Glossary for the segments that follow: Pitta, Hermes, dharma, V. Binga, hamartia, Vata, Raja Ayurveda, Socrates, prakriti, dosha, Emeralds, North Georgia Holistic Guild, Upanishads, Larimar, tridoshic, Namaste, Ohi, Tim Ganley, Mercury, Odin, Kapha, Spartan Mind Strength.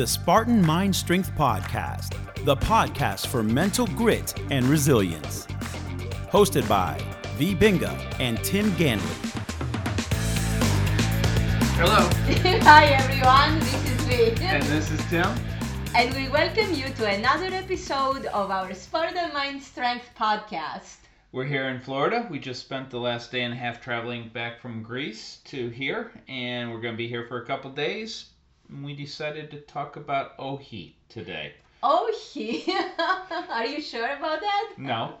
the Spartan Mind Strength Podcast, the podcast for mental grit and resilience. Hosted by V. Binga and Tim Ganley. Hello. Hi everyone, this is V. And this is Tim. And we welcome you to another episode of our Spartan Mind Strength Podcast. We're here in Florida. We just spent the last day and a half traveling back from Greece to here, and we're going to be here for a couple days. And we decided to talk about Ohi today. Ohi? Are you sure about that? No.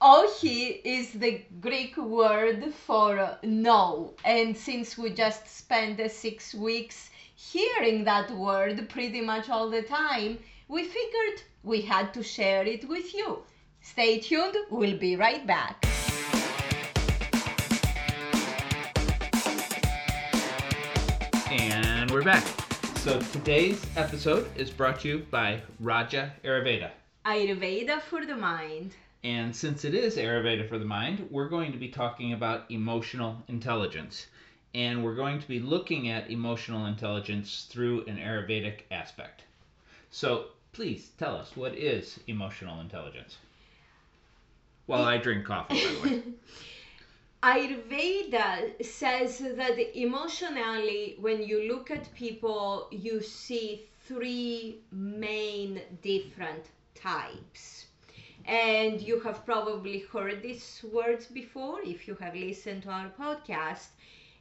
Ohi is the Greek word for no, and since we just spent 6 weeks hearing that word pretty much all the time, we figured we had to share it with you. Stay tuned, we'll be right back. And we're back. So today's episode is brought to you by Raja Ayurveda. Ayurveda for the mind. And since it is Ayurveda for the mind, we're going to be talking about emotional intelligence. And we're going to be looking at emotional intelligence through an Ayurvedic aspect. So please tell us, what is emotional intelligence? Well, I drink coffee, by the way. Ayurveda says that emotionally, when you look at people, you see three main different types. And you have probably heard these words before if you have listened to our podcast.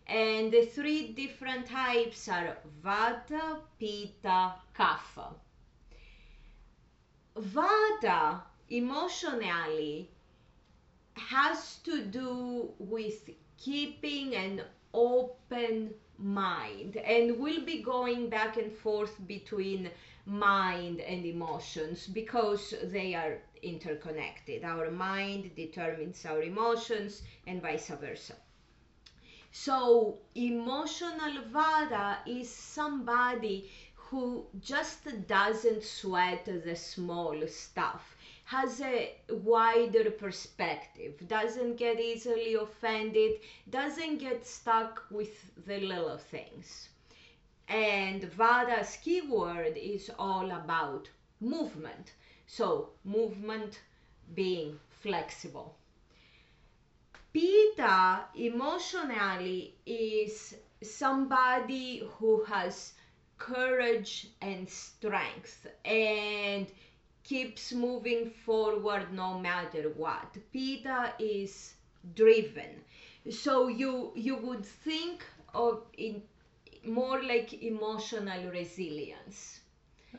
And the three different types are Vata, Pitta, Kapha. Vata, emotionally, has to do with keeping an open mind. And we'll be going back and forth between mind and emotions because they are interconnected. Our mind determines our emotions and vice versa. So emotional Vata is somebody who just doesn't sweat the small stuff, has a wider perspective, doesn't get easily offended, doesn't get stuck with the little things. And Vata's keyword is all about movement. So movement being flexible. Pitta emotionally is somebody who has courage and strength and keeps moving forward no matter what. Pitta is driven. So you would think of it more like emotional resilience.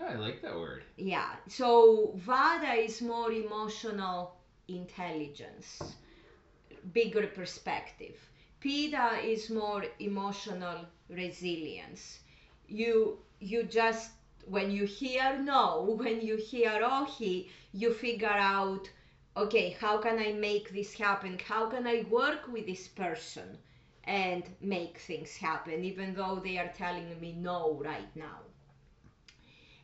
Oh, I like that word. Yeah. So Vata is more emotional intelligence, bigger perspective. Pitta is more emotional resilience. You just, when you hear no, when you hear Ohi, you figure out, okay, how can I make this happen? How can I work with this person and make things happen, even though they are telling me no right now?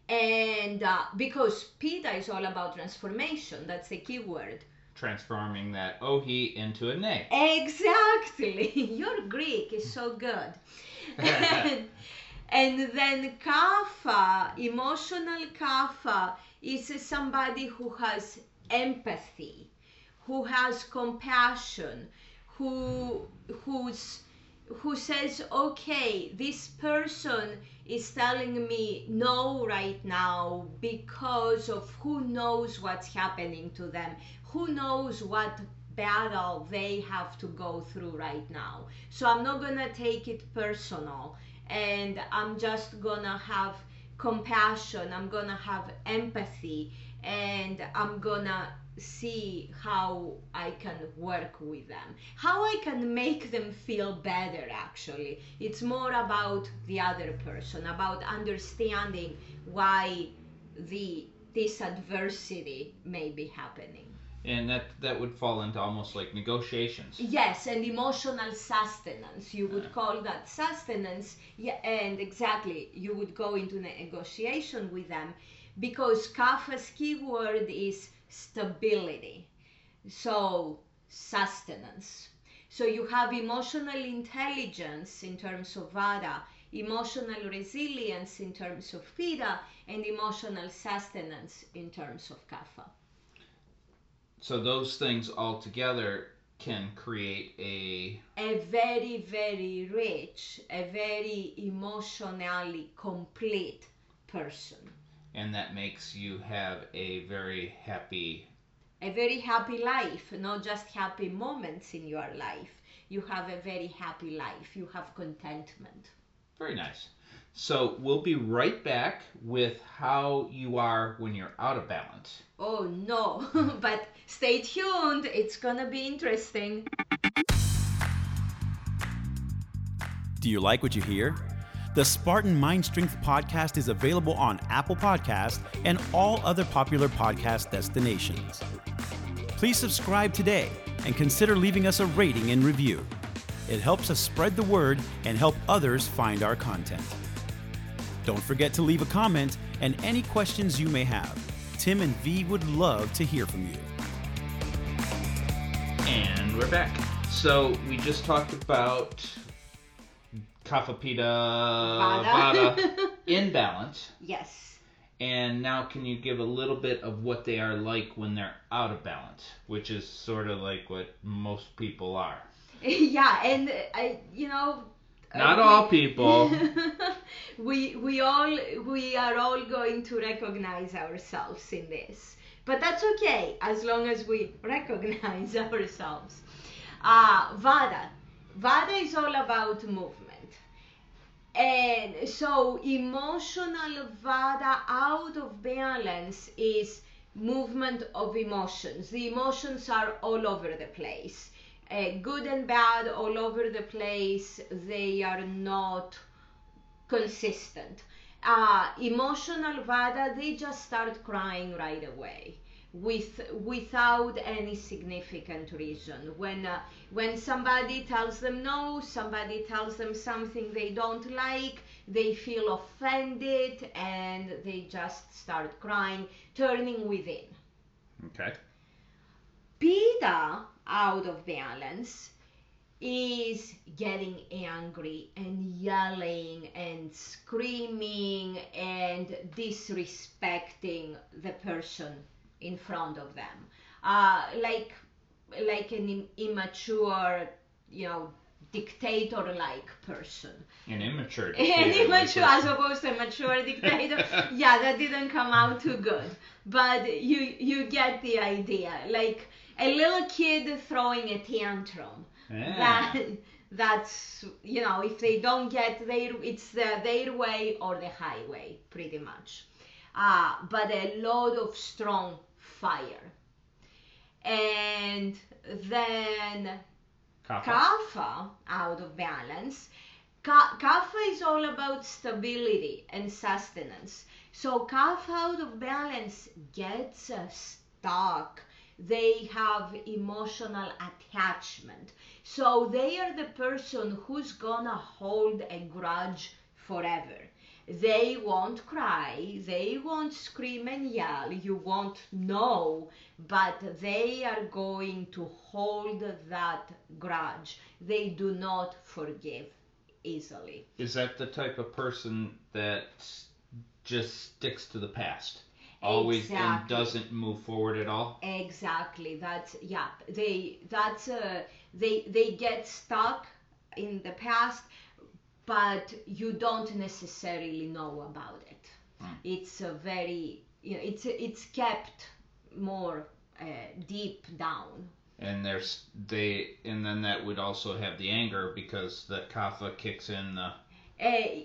And because Pitta is all about transformation, that's the key word. Transforming that Ohi into a nay. Exactly. Your Greek is so good. And then Kapha, emotional Kapha, is somebody who has empathy, who has compassion, who says, okay, this person is telling me no right now because of who knows what's happening to them, who knows what battle they have to go through right now. So I'm not gonna take it personal, and I'm just gonna have compassion, I'm gonna have empathy, and I'm gonna see how I can work with them, how I can make them feel better. Actually, it's more about the other person, about understanding why this adversity may be happening. And that would fall into almost like negotiations. Yes, and emotional sustenance. You would call that sustenance. Yeah, and exactly, you would go into negotiation with them because Kapha's keyword is stability, so sustenance. So you have emotional intelligence in terms of Vata, emotional resilience in terms of Pitta, and emotional sustenance in terms of Kapha. So those things all together can create a very, very rich, a very emotionally complete person. And that makes you have a very happy life, not just happy moments in your life. You have a very happy life. You have contentment. Very nice. So we'll be right back with how you are when you're out of balance. Oh no, but stay tuned. It's going to be interesting. Do you like what you hear? The Spartan Mind Strength podcast is available on Apple Podcasts and all other popular podcast destinations. Please subscribe today and consider leaving us a rating and review. It helps us spread the word and help others find our content. Don't forget to leave a comment and any questions you may have. Tim and V would love to hear from you. And we're back. So we just talked about Kapha, Pitta, Vata in balance. Yes. And now can you give a little bit of what they are like when they're out of balance, which is sort of like what most people are. Yeah, and not all people. we are all going to recognize ourselves in this, but that's okay as long as we recognize ourselves. Vata is all about movement, and so emotional Vata out of balance is movement of emotions. The emotions are all over the place. Good and bad all over the place. They are not consistent. Emotional Vata, they just start crying right away without any significant reason. When somebody tells them no, somebody tells them something they don't like, they feel offended and they just start crying, turning within. Okay. Pitta, out of balance, is getting angry and yelling and screaming and disrespecting the person in front of them, like an immature, dictator-like person. An immature dictator. An immature, as opposed to a mature dictator. Yeah, that didn't come out too good, but you get the idea. Like a little kid throwing a tantrum. Yeah. That's if they don't get their way or the highway, pretty much. But a lot of strong fire. And then Kapha, out of balance. Kapha is all about stability and sustenance. So Kapha out of balance gets stuck. They have emotional attachment. So they are the person who's gonna hold a grudge forever. They won't cry, they won't scream and yell, you won't know, but they are going to hold that grudge. They do not forgive easily. Is that the type of person that just sticks to the past? Always. Exactly. And doesn't move forward at all. Exactly. They get stuck in the past, but you don't necessarily know about it. It's a very it's kept more deep down. And then that would also have the anger, because the Kapha kicks in the.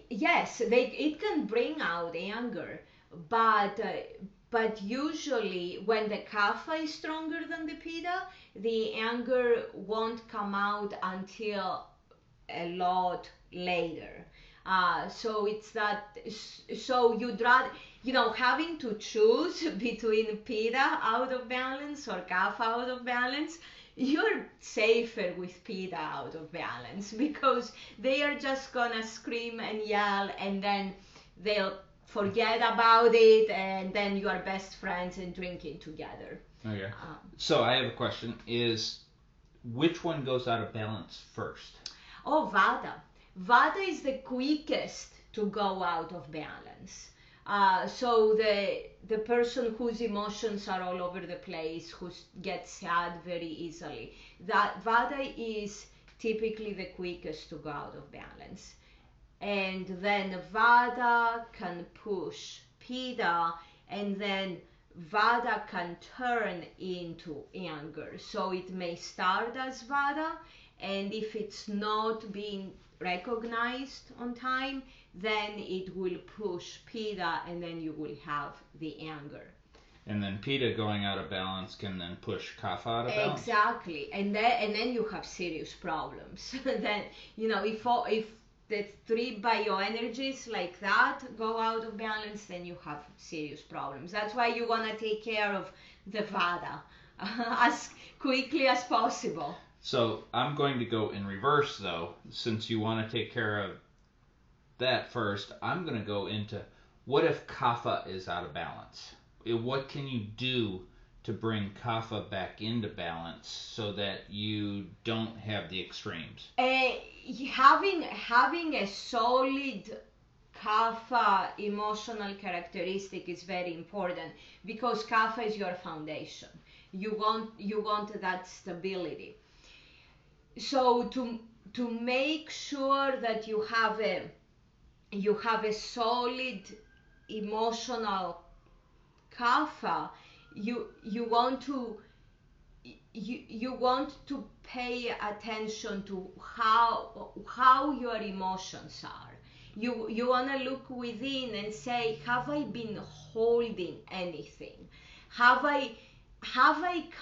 Yes, it can bring out anger. But usually when the Kapha is stronger than the Pitta, the anger won't come out until a lot later. So you'd rather, having to choose between Pitta out of balance or Kapha out of balance, you're safer with Pitta out of balance, because they are just gonna scream and yell, and then they'll forget about it, and then you are best friends and drinking together. Okay. So I have a question, which one goes out of balance first? Oh, Vata. Vata is the quickest to go out of balance. So the person whose emotions are all over the place, who gets sad very easily, that Vata is typically the quickest to go out of balance. And then Vata can push Pitta, and then Vata can turn into anger. So it may start as Vata, and if it's not being recognized on time, then it will push Pitta, and then you will have the anger. And then Pitta going out of balance can then push Kapha out of balance. Exactly, and then you have serious problems. Then, you know, if the three bioenergies like that go out of balance, then you have serious problems. That's why you want to take care of the Vata as quickly as possible. So I'm going to go in reverse, though. Since you want to take care of that first, I'm going to go into, what if Kapha is out of balance? What can you do to bring Kapha back into balance so that you don't have the extremes? Having a solid Kapha emotional characteristic is very important, because Kapha is your foundation. You want that stability. So to make sure that you have a solid emotional Kapha, you want to pay attention to how your emotions are. You want to look within and say, have I been holding anything? Have I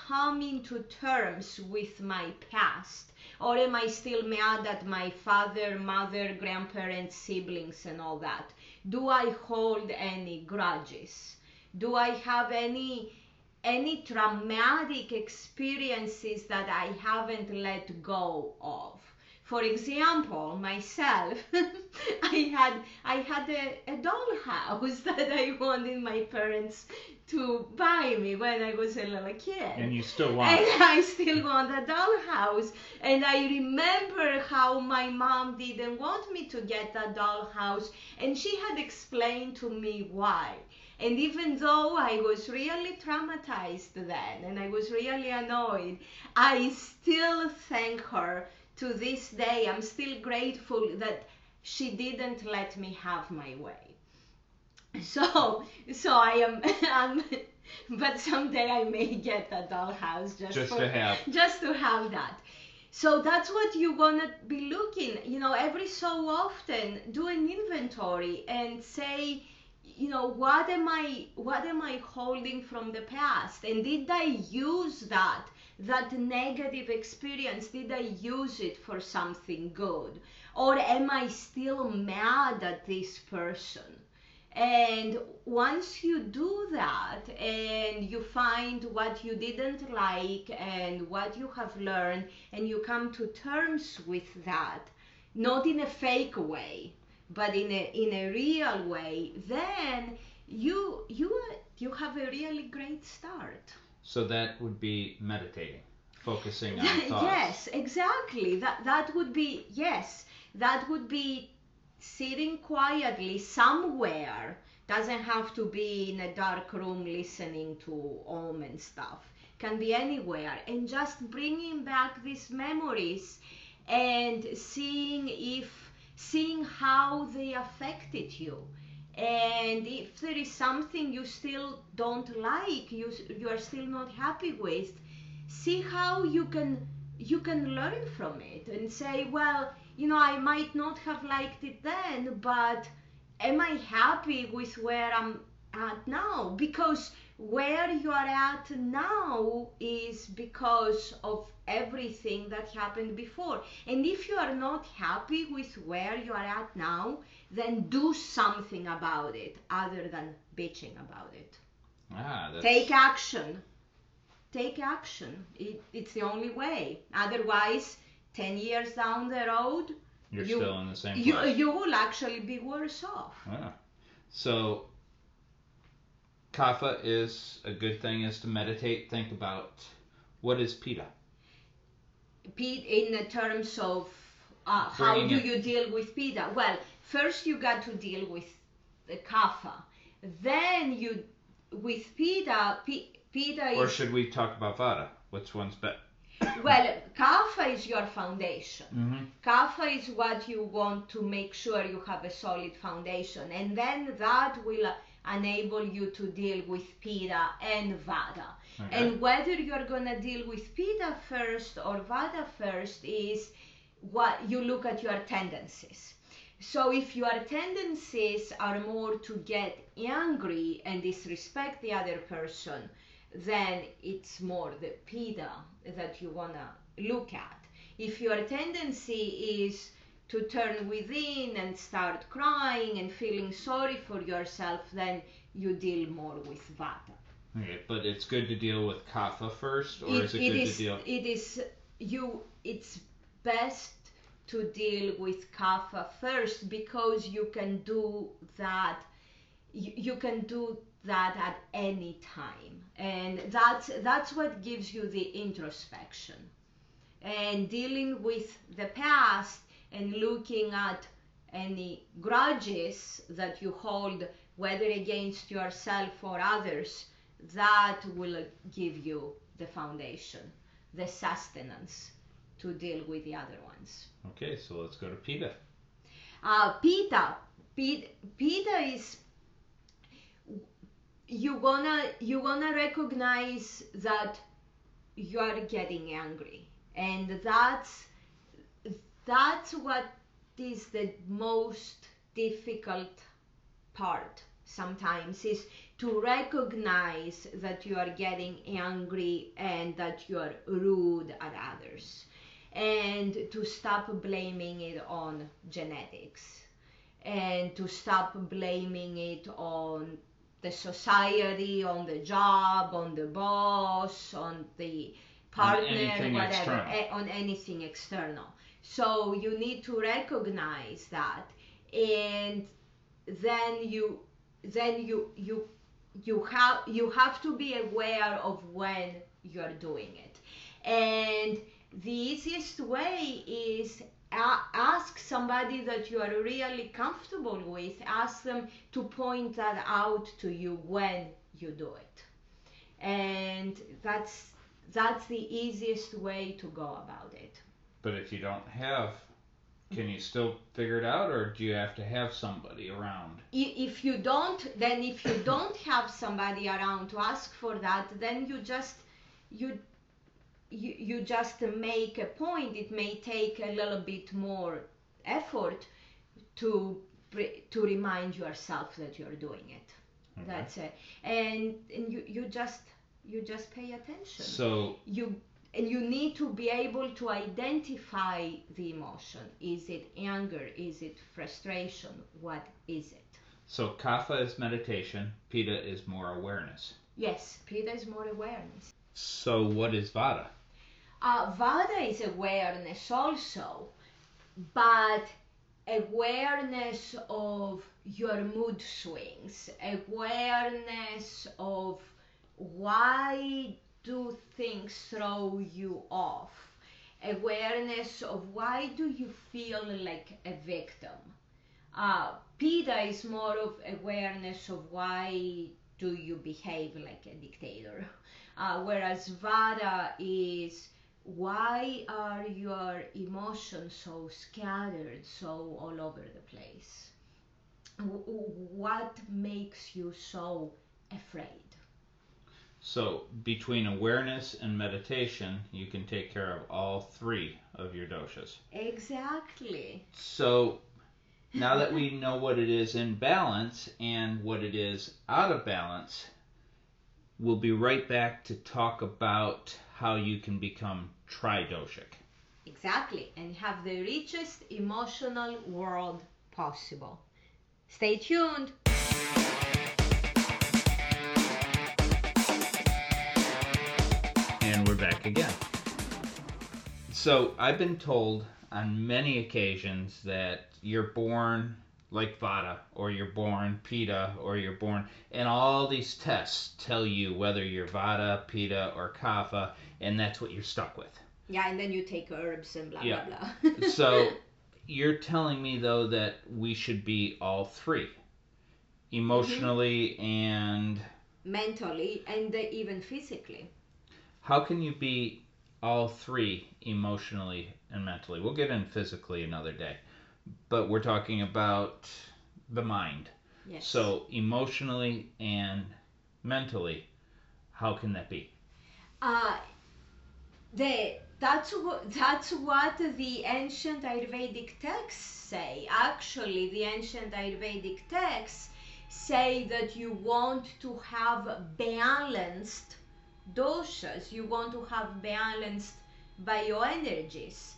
come into terms with my past? Or am I still mad at my father, mother, grandparents, siblings, and all that? Do I hold any grudges? Do I have any traumatic experiences that I haven't let go of? For example, myself, I had a dollhouse that I wanted my parents to buy me when I was a little kid. And you still want it. And I still want a dollhouse. And I remember how my mom didn't want me to get that dollhouse, and she had explained to me why. And even though I was really traumatized then, and I was really annoyed, I still thank her. To this day, I'm still grateful that she didn't let me have my way. So but someday I may get a dollhouse just to have that. So that's what you want to be looking, you know, every so often do an inventory and say, you know, what am I holding from the past, and did I use that negative experience, did I use it for something good? Or am I still mad at this person? And once you do that and you find what you didn't like and what you have learned, and you come to terms with that, not in a fake way, but in a real way, then you have a really great start. So that would be meditating, focusing on thoughts. Yes, exactly. That would be sitting quietly somewhere. Doesn't have to be in a dark room listening to Om and stuff. Can be anywhere, and just bringing back these memories and seeing how they affected you. And if there is something you still don't like, you are still not happy with, see how you can learn from it and say, well, you know, I might not have liked it then, but am I happy with where I'm at now? Because where you are at now is because of everything that happened before. And if you are not happy with where you are at now, then do something about it other than bitching about it. Take action. Take action. It's the only way. Otherwise, 10 years down the road, you're still in the same place. You will actually be worse off. Ah. So Kapha is a good thing is to meditate. Think about, what is Pitta? In the terms of How do you deal with Pitta? Well, first you got to deal with the Kapha. Then you, with Pitta, Pitta is... Or should we talk about Vata? Which one's better? Well, Kapha is your foundation. Mm-hmm. Kapha is what you want to make sure you have a solid foundation. And then that will enable you to deal with Pitta and Vata. Okay. And whether you're going to deal with Pitta first or Vata first is what you look at your tendencies. So if your tendencies are more to get angry and disrespect the other person, then it's more the Pitta that you want to look at. If your tendency is to turn within and start crying and feeling sorry for yourself, then you deal more with Vata. Okay, but it's good to deal with Kapha first, or it's best to deal with Kapha first, because you can do that. You can do that at any time, and that's what gives you the introspection and dealing with the past and looking at any grudges that you hold, whether against yourself or others. That will give you the foundation, the sustenance to deal with the other ones. Okay, so let's go to Pitta. Pitta is, you gonna recognize that you are getting angry, and that's what is the most difficult part sometimes, is to recognize that you are getting angry and that you are rude at others, and to stop blaming it on genetics, and to stop blaming it on the society, on the job, on the boss, on the partner, on anything external. So you need to recognize that, and then you have to be aware of when you're doing it. And the easiest way is ask somebody that you are really comfortable with, ask them to point that out to you when you do it. And that's the easiest way to go about it. But if you don't have, can you still figure it out, or do you have to have somebody around? If you don't, then if you don't have somebody around to ask for that, then you just make a point. It may take a little bit more effort to remind yourself that you're doing it. Okay. That's it. And you just pay attention. So you need to be able to identify the emotion. Is it anger? Is it frustration? What is it? So Kapha is meditation. Pitta is more awareness. Yes, Pitta is more awareness. So what is Vata? Vata is awareness also, but awareness of your mood swings, awareness of why do things throw you off, awareness of why do you feel like a victim. Pitta is more of awareness of why do you behave like a dictator, whereas Vata is why are your emotions so scattered, so all over the place? What makes you so afraid? So between awareness and meditation, you can take care of all three of your doshas. Exactly. So now that we know what it is in balance and what it is out of balance, we'll be right back to talk about how you can become tridoshic. Exactly, and have the richest emotional world possible. Stay tuned. And we're back again. So I've been told on many occasions that you're born like Vata, or you're born Pitta, or you're born, and all these tests tell you whether you're Vata, Pitta, or Kapha, and that's what you're stuck with. Yeah, and then you take herbs and blah, blah, blah. So you're telling me, though, that we should be all three. Emotionally and... mentally and even physically. How can you be all three emotionally and mentally? We'll get in physically another day. But we're talking about the mind. Yes. So emotionally and mentally, how can that be? That's what the ancient Ayurvedic texts say. Actually, the ancient Ayurvedic texts say that you want to have balanced doshas. You want to have balanced bioenergies.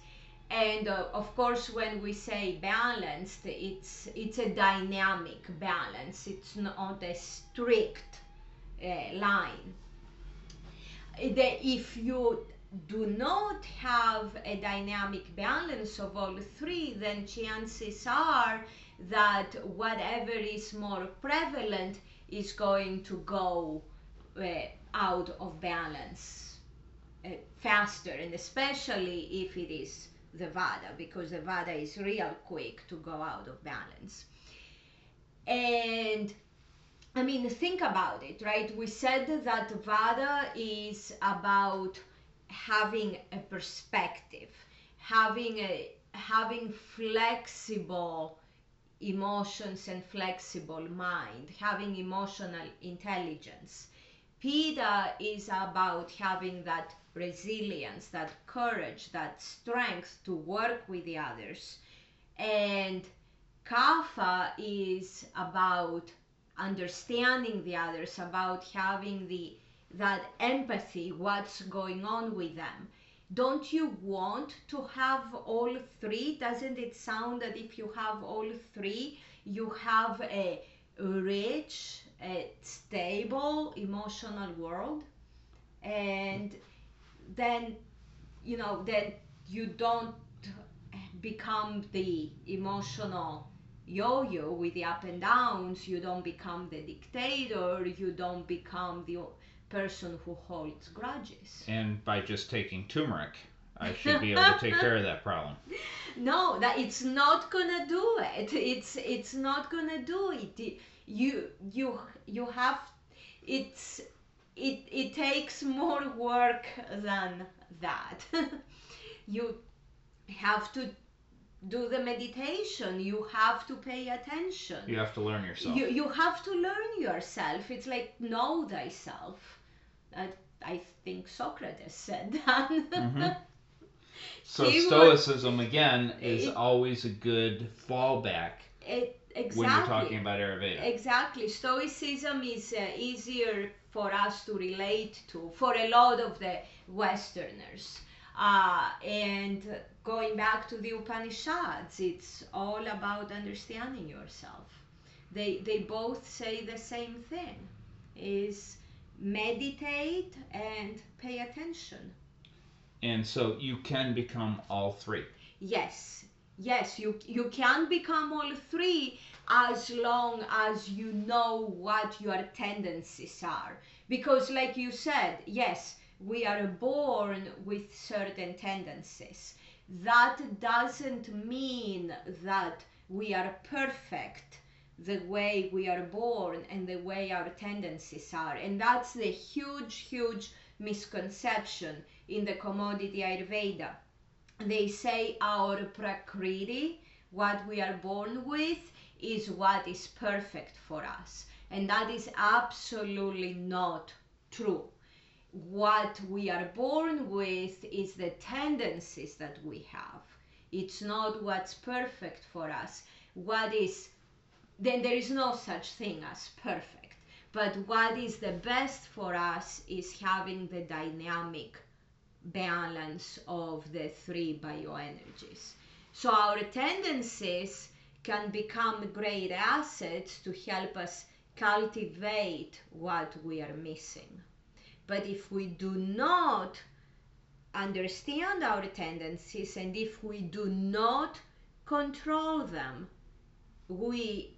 And of course, when we say balanced, it's a dynamic balance. It's not a strict line. If you do not have a dynamic balance of all three, then chances are that whatever is more prevalent is going to go out of balance faster, and especially if it is the Vata, because the Vata is real quick to go out of balance. And I mean, think about it, right? We said that Vata is about having a perspective, having flexible emotions and flexible mind, having emotional intelligence. Pitta is about having that resilience, that courage, that strength to work with the others. And Kapha is about understanding the others, about having that empathy, what's going on with them. Don't you want to have all three? Doesn't it sound that if you have all three, you have a rich, stable, emotional world? And then, you know, then you don't become the emotional yo-yo with the up and downs. You don't become the dictator. You don't become the person who holds grudges. And by just taking turmeric, I should be able to take care of that problem. No, that it's not gonna do it. It's not gonna do it. You have it takes more work than that. You have to do the meditation. You have to pay attention. You have to learn yourself. You have to learn yourself. It's like, know thyself. I think Socrates said that. Mm-hmm. So Stoicism, again, is always a good fallback exactly, when you're talking about Ayurveda. Exactly. Stoicism is easier for us to relate to, for a lot of the Westerners. And going back to the Upanishads, it's all about understanding yourself. They both say the same thing, is meditate and pay attention. And so you can become all three. Yes, yes, you can become all three as long as you know what your tendencies are. Because like you said, yes, we are born with certain tendencies. That doesn't mean that we are perfect the way we are born and the way our tendencies are. And that's the huge, huge misconception in the commodity Ayurveda. They say our prakriti, what we are born with, is what is perfect for us. And that is absolutely not true. What we are born with is the tendencies that we have. It's not what's perfect for us. Then there is no such thing as perfect. But what is the best for us is having the dynamic balance of the three bioenergies. So our tendencies can become great assets to help us cultivate what we are missing. But if we do not understand our tendencies, and if we do not control them, we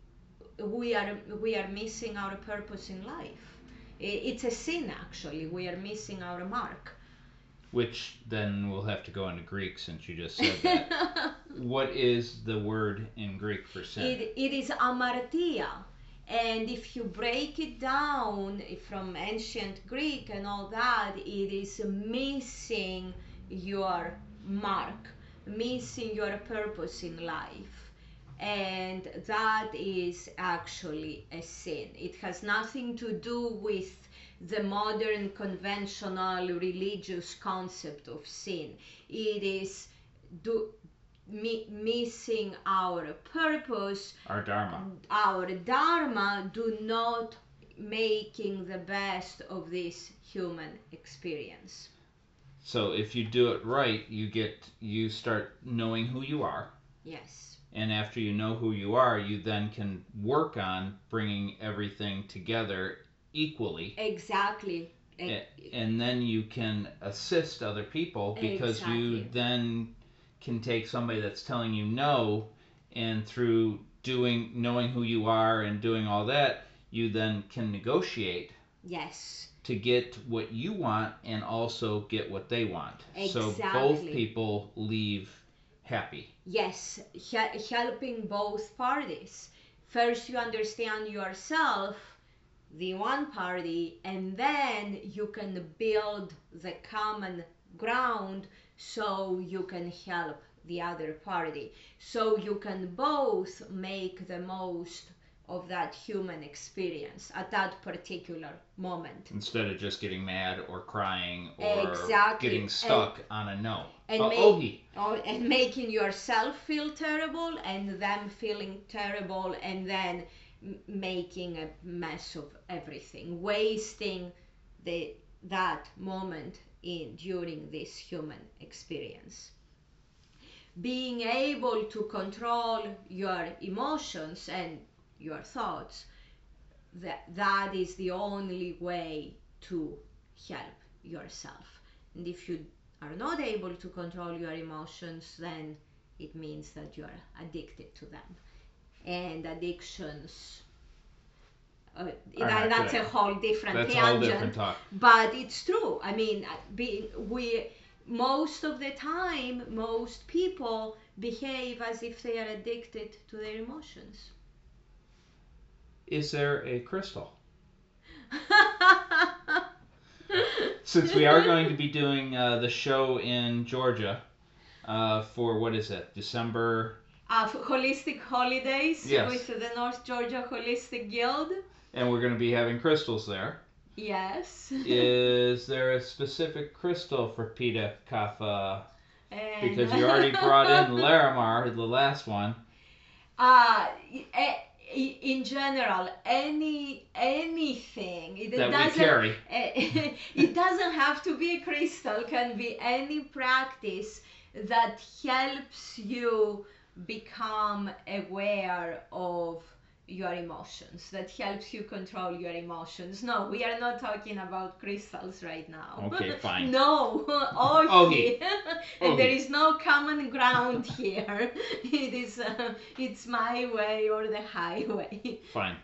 are missing our purpose in life. It's a sin, actually. We are missing our mark. Which then we'll have to go into Greek since you just said that. What is the word in Greek for sin? It is hamartia. And if you break it down from ancient Greek and all that, it is missing your mark, missing your purpose in life. And that is actually a sin. It has nothing to do with the modern conventional religious concept of sin. It is missing our purpose, our dharma, do not making the best of this human experience. So if you do it right, you start knowing who you are. Yes. And after you know who you are, you then can work on bringing everything together equally. Exactly. And then you can assist other people, because exactly. You then can take somebody that's telling you no, and through knowing who you are and doing all that, you then can negotiate. Yes. To get what you want and also get what they want. Exactly. So both people leave happy. Yes, helping both parties. First you understand yourself, the one party, and then you can build the common ground so you can help the other party. So you can both make the most of that human experience at that particular moment, instead of just getting mad or crying or exactly. Getting stuck on a no and making yourself feel terrible and them feeling terrible, and then making a mess of everything, wasting that moment during this human experience. Being able to control your emotions and your thoughts, that is the only way to help yourself. And if you are not able to control your emotions, then it means that you are addicted to them. And addictions, that's a whole different tangent, but it's true. I mean, most of the time, most people behave as if they are addicted to their emotions. Is there a crystal? Since we are going to be doing the show in Georgia for, what is it, December? For Holistic Holidays, yes. With the North Georgia Holistic Guild. And we're going to be having crystals there. Yes. Is there a specific crystal for Pitta, Kapha? Because you already brought in Larimar, the last one. In general, anything that we carry. It doesn't have to be a crystal, can be any practice that helps you become aware of your emotions, that helps you control your emotions. No, we are not talking about crystals right now. Okay, fine. No, okay. And there is no common ground here. It is, it's my way or the highway. Fine.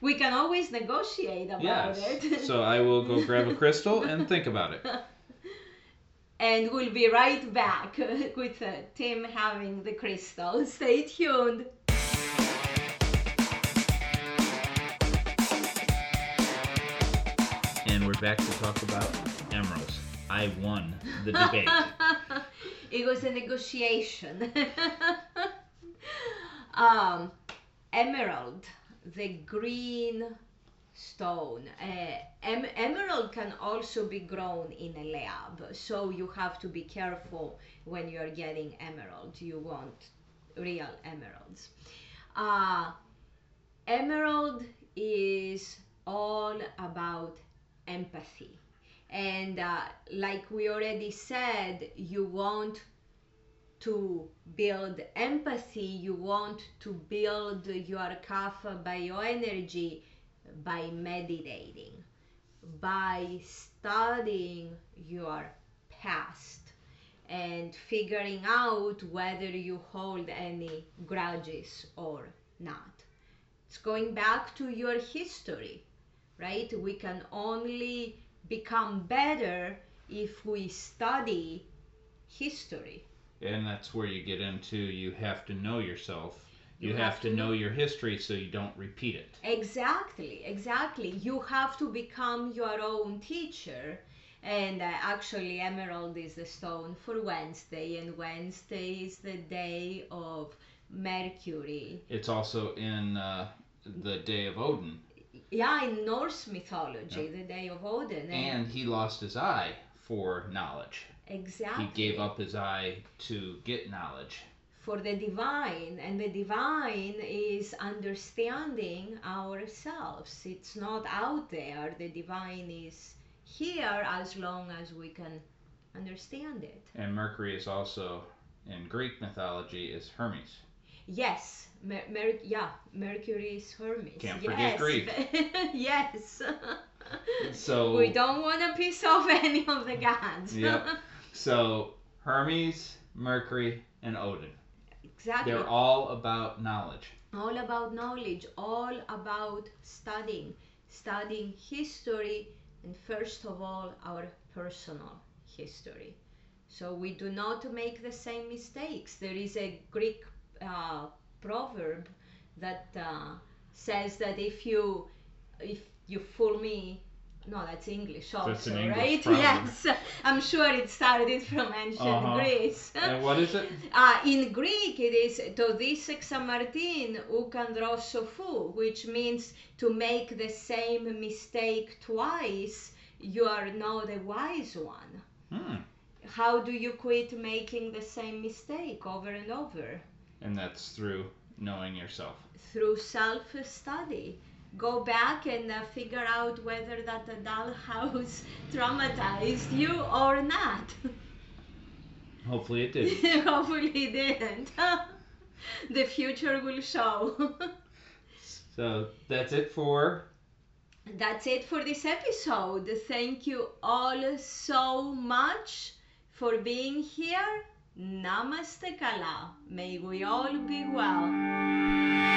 We can always negotiate about it. So I will go grab a crystal and think about it. And we'll be right back with Tim having the crystal. Stay tuned. We're back to talk about emeralds. I won the debate. It was a negotiation. Emerald, the green stone. Emerald can also be grown in a lab, so you have to be careful when you're getting emerald. You want real emeralds. Emerald is all about empathy, and like we already said, you want to build empathy, you want to build your kapha bioenergy by meditating, by studying your past and figuring out whether you hold any grudges or not. It's going back to your history. Right? We can only become better if we study history. And that's where you get into, you have to know yourself. You have to know your history so you don't repeat it. Exactly, exactly. You have to become your own teacher. And actually, Emerald is the stone for Wednesday, and Wednesday is the day of Mercury. It's also in the day of Odin. Yeah, in Norse mythology, the day of Odin. And he lost his eye for knowledge. Exactly. He gave up his eye to get knowledge. For the divine, and the divine is understanding ourselves. It's not out there. The divine is here as long as we can understand it. And Mercury is also, in Greek mythology, is Hermes. Yes. Mercury is Hermes. Can't forget Greek. Yes. So we don't want to piss off any of the gods. Yep. So Hermes, Mercury, and Odin. Exactly. They're all about knowledge. All about knowledge. All about studying. Studying history, and first of all, our personal history. So we do not make the same mistakes. There is a Greek proverb that says that if you fool me... No, that's English also, that's an English proverb. Yes, I'm sure it started from ancient Greece. And what is it? In Greek it is to this examartin ukandrosophu, which means to make the same mistake twice, you are not a wise one. Hmm. How do you quit making the same mistake over and over? And that's through knowing yourself. Through self-study. Go back and figure out whether that dollhouse traumatized you or not. Hopefully it didn't. Hopefully it didn't. The future will show. So that's it for this episode. Thank you all so much for being here. Namaste Kala. May we all be well.